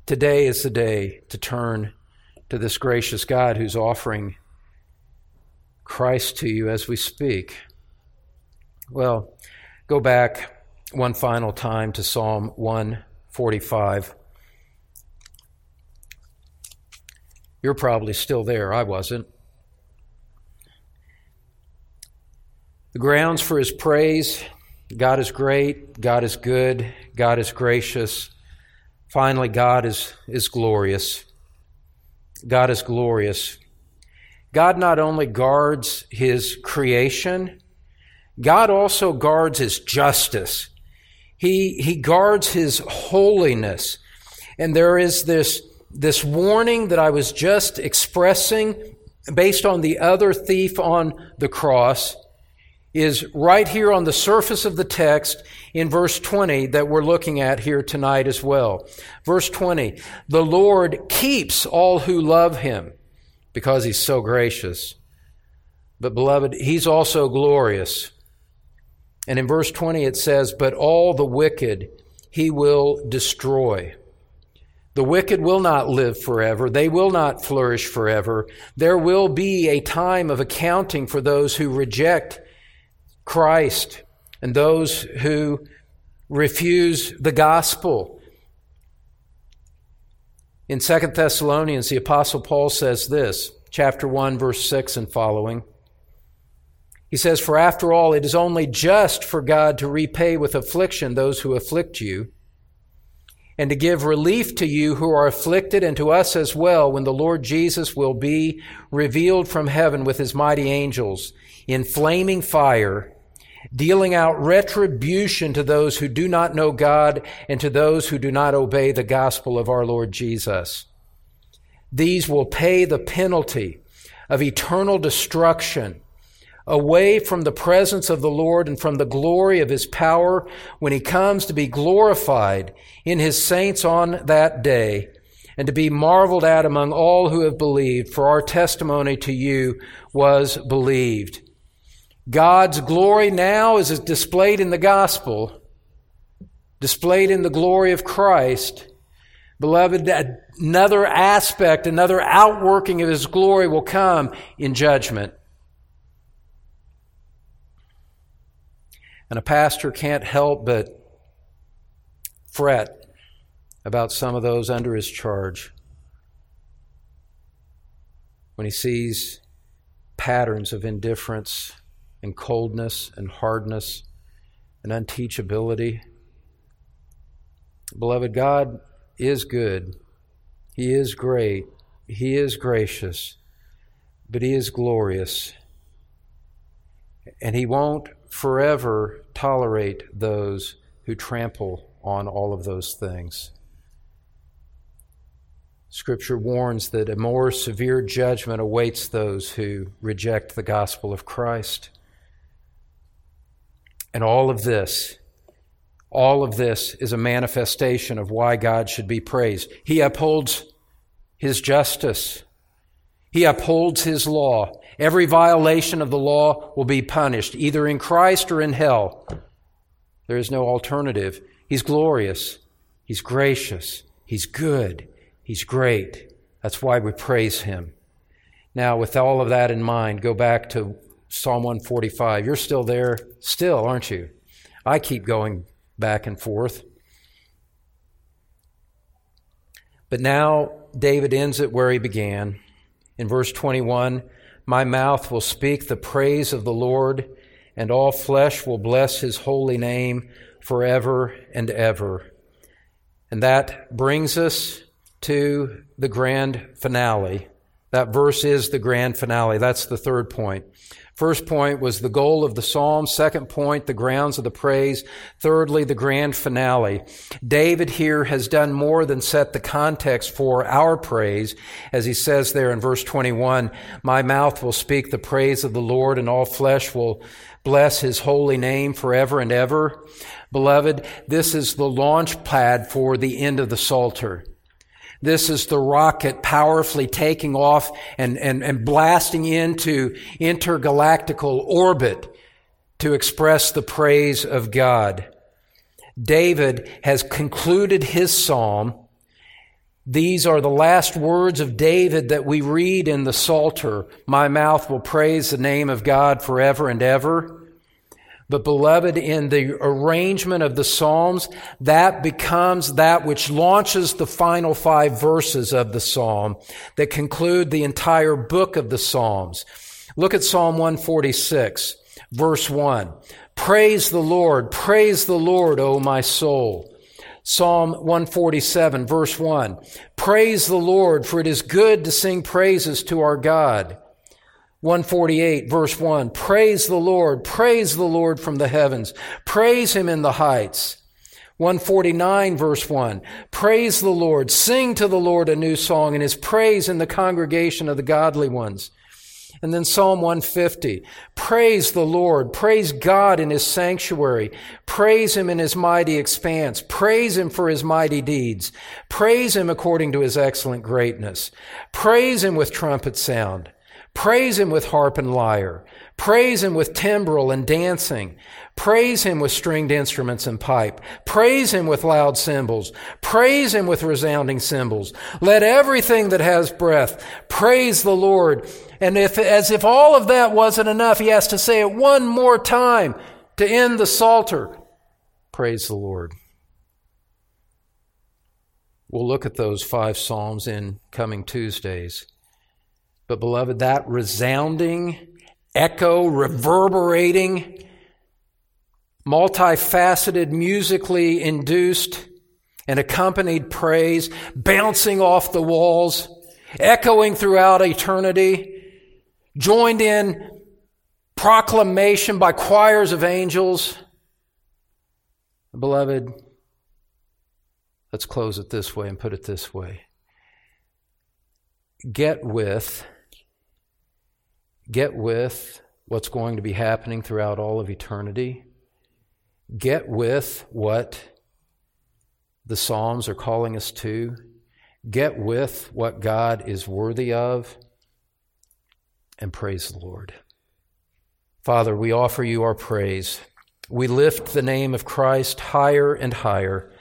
Today is the day to turn to this gracious God who's offering Christ to you as we speak. Well, go back one final time to Psalm one forty-five. You're probably still there. I wasn't. The grounds for his praise: God is great, God is good, God is gracious. Finally, God is, is glorious. God is glorious. God not only guards his creation, God also guards his justice. He, he guards his holiness. And there is this, this warning that I was just expressing based on the other thief on the cross is right here on the surface of the text in verse twenty that we're looking at here tonight as well. Verse twenty, the Lord keeps all who love him because he's so gracious. But beloved, he's also glorious. And in verse twenty it says, but all the wicked he will destroy. The wicked will not live forever. They will not flourish forever. There will be a time of accounting for those who reject Christ and those who refuse the gospel. In Second Thessalonians, the Apostle Paul says this, chapter one, verse six and following. He says, for after all, it is only just for God to repay with affliction those who afflict you, and to give relief to you who are afflicted, and to us as well, when the Lord Jesus will be revealed from heaven with his mighty angels in flaming fire, dealing out retribution to those who do not know God and to those who do not obey the gospel of our Lord Jesus. These will pay the penalty of eternal destruction away from the presence of the Lord and from the glory of his power when he comes to be glorified in his saints on that day and to be marveled at among all who have believed, for our testimony to you was believed. God's glory now is displayed in the gospel, displayed in the glory of Christ. Beloved, another aspect, another outworking of his glory will come in judgment. And a pastor can't help but fret about some of those under his charge when he sees patterns of indifference and coldness and hardness and unteachability. Beloved, God is good. He is great. He is gracious. But he is glorious. And he won't forever tolerate those who trample on all of those things. Scripture warns that a more severe judgment awaits those who reject the gospel of Christ. And all of this, all of this is a manifestation of why God should be praised. He upholds his justice. He upholds his law. Every violation of the law will be punished, either in Christ or in hell. There is no alternative. He's glorious. He's gracious. He's good. He's great. That's why we praise him. Now, with all of that in mind, go back to Psalm one forty-five. You're still there, still, aren't you? I keep going back and forth. But now David ends it where he began. In verse twenty-one, my mouth will speak the praise of the Lord, and all flesh will bless his holy name forever and ever. And that brings us to the grand finale. That verse is the grand finale. That's the third point. First point was the goal of the psalm. Second point, the grounds of the praise. Thirdly, the grand finale. David here has done more than set the context for our praise, as he says there in verse twenty-one, my mouth will speak the praise of the Lord, and all flesh will bless his holy name forever and ever. Beloved, this is the launch pad for the end of the Psalter. This is the rocket powerfully taking off and, and, and blasting into intergalactical orbit to express the praise of God. David has concluded his psalm. These are the last words of David that we read in the Psalter. My mouth will praise the name of God forever and ever. But beloved, in the arrangement of the Psalms, that becomes that which launches the final five verses of the Psalm that conclude the entire book of the Psalms. Look at Psalm one forty-six, verse one. Praise the Lord, praise the Lord, O my soul. Psalm one forty-seven, verse one. Praise the Lord, for it is good to sing praises to our God. one forty-eight, verse one, praise the Lord, praise the Lord from the heavens, praise him in the heights. one forty-nine, verse one, praise the Lord, sing to the Lord a new song, and his praise in the congregation of the godly ones. And then Psalm one fifty, praise the Lord, praise God in his sanctuary, praise him in his mighty expanse, praise him for his mighty deeds, praise him according to his excellent greatness, praise him with trumpet sound, praise him with harp and lyre. Praise him with timbrel and dancing. Praise him with stringed instruments and pipe. Praise him with loud cymbals. Praise him with resounding cymbals. Let everything that has breath praise the Lord. And if, as if all of that wasn't enough, he has to say it one more time to end the Psalter. Praise the Lord. We'll look at those five Psalms in coming Tuesdays. But beloved, that resounding, echo, reverberating, multifaceted, musically induced and accompanied praise, bouncing off the walls, echoing throughout eternity, joined in proclamation by choirs of angels. Beloved, let's close it this way and put it this way. Get with... Get with what's going to be happening throughout all of eternity. Get with what the Psalms are calling us to. Get with what God is worthy of. And praise the Lord. Father, we offer you our praise. We lift the name of Christ higher and higher.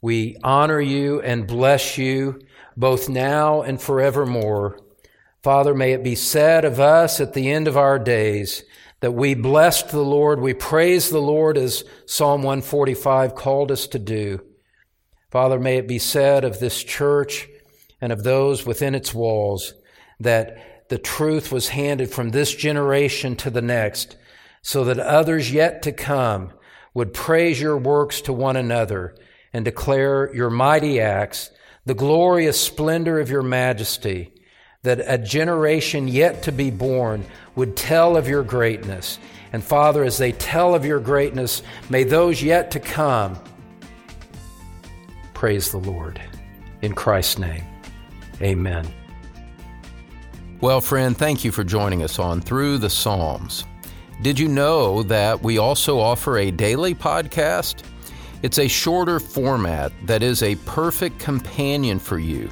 We honor you and bless you both now and forevermore. Father, may it be said of us at the end of our days that we blessed the Lord, we praised the Lord as Psalm one forty-five called us to do. Father, may it be said of this church and of those within its walls that the truth was handed from this generation to the next, so that others yet to come would praise your works to one another and declare your mighty acts, the glorious splendor of your majesty, that a generation yet to be born would tell of your greatness. And Father, as they tell of your greatness, may those yet to come praise the Lord. In Christ's name, amen. Well, friend, thank you for joining us on Through the Psalms. Did you know that we also offer a daily podcast? It's a shorter format that is a perfect companion for you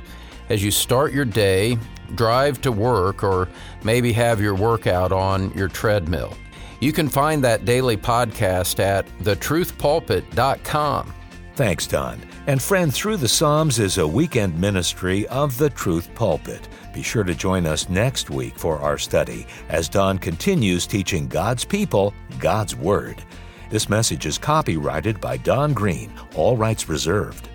as you start your day, drive to work, or maybe have your workout on your treadmill. You can find that daily podcast at the truth pulpit dot com. Thanks, Don. And friend, Through the Psalms is a weekend ministry of the Truth Pulpit. Be sure to join us next week for our study as Don continues teaching God's people God's Word. This message is copyrighted by Don Green, all rights reserved.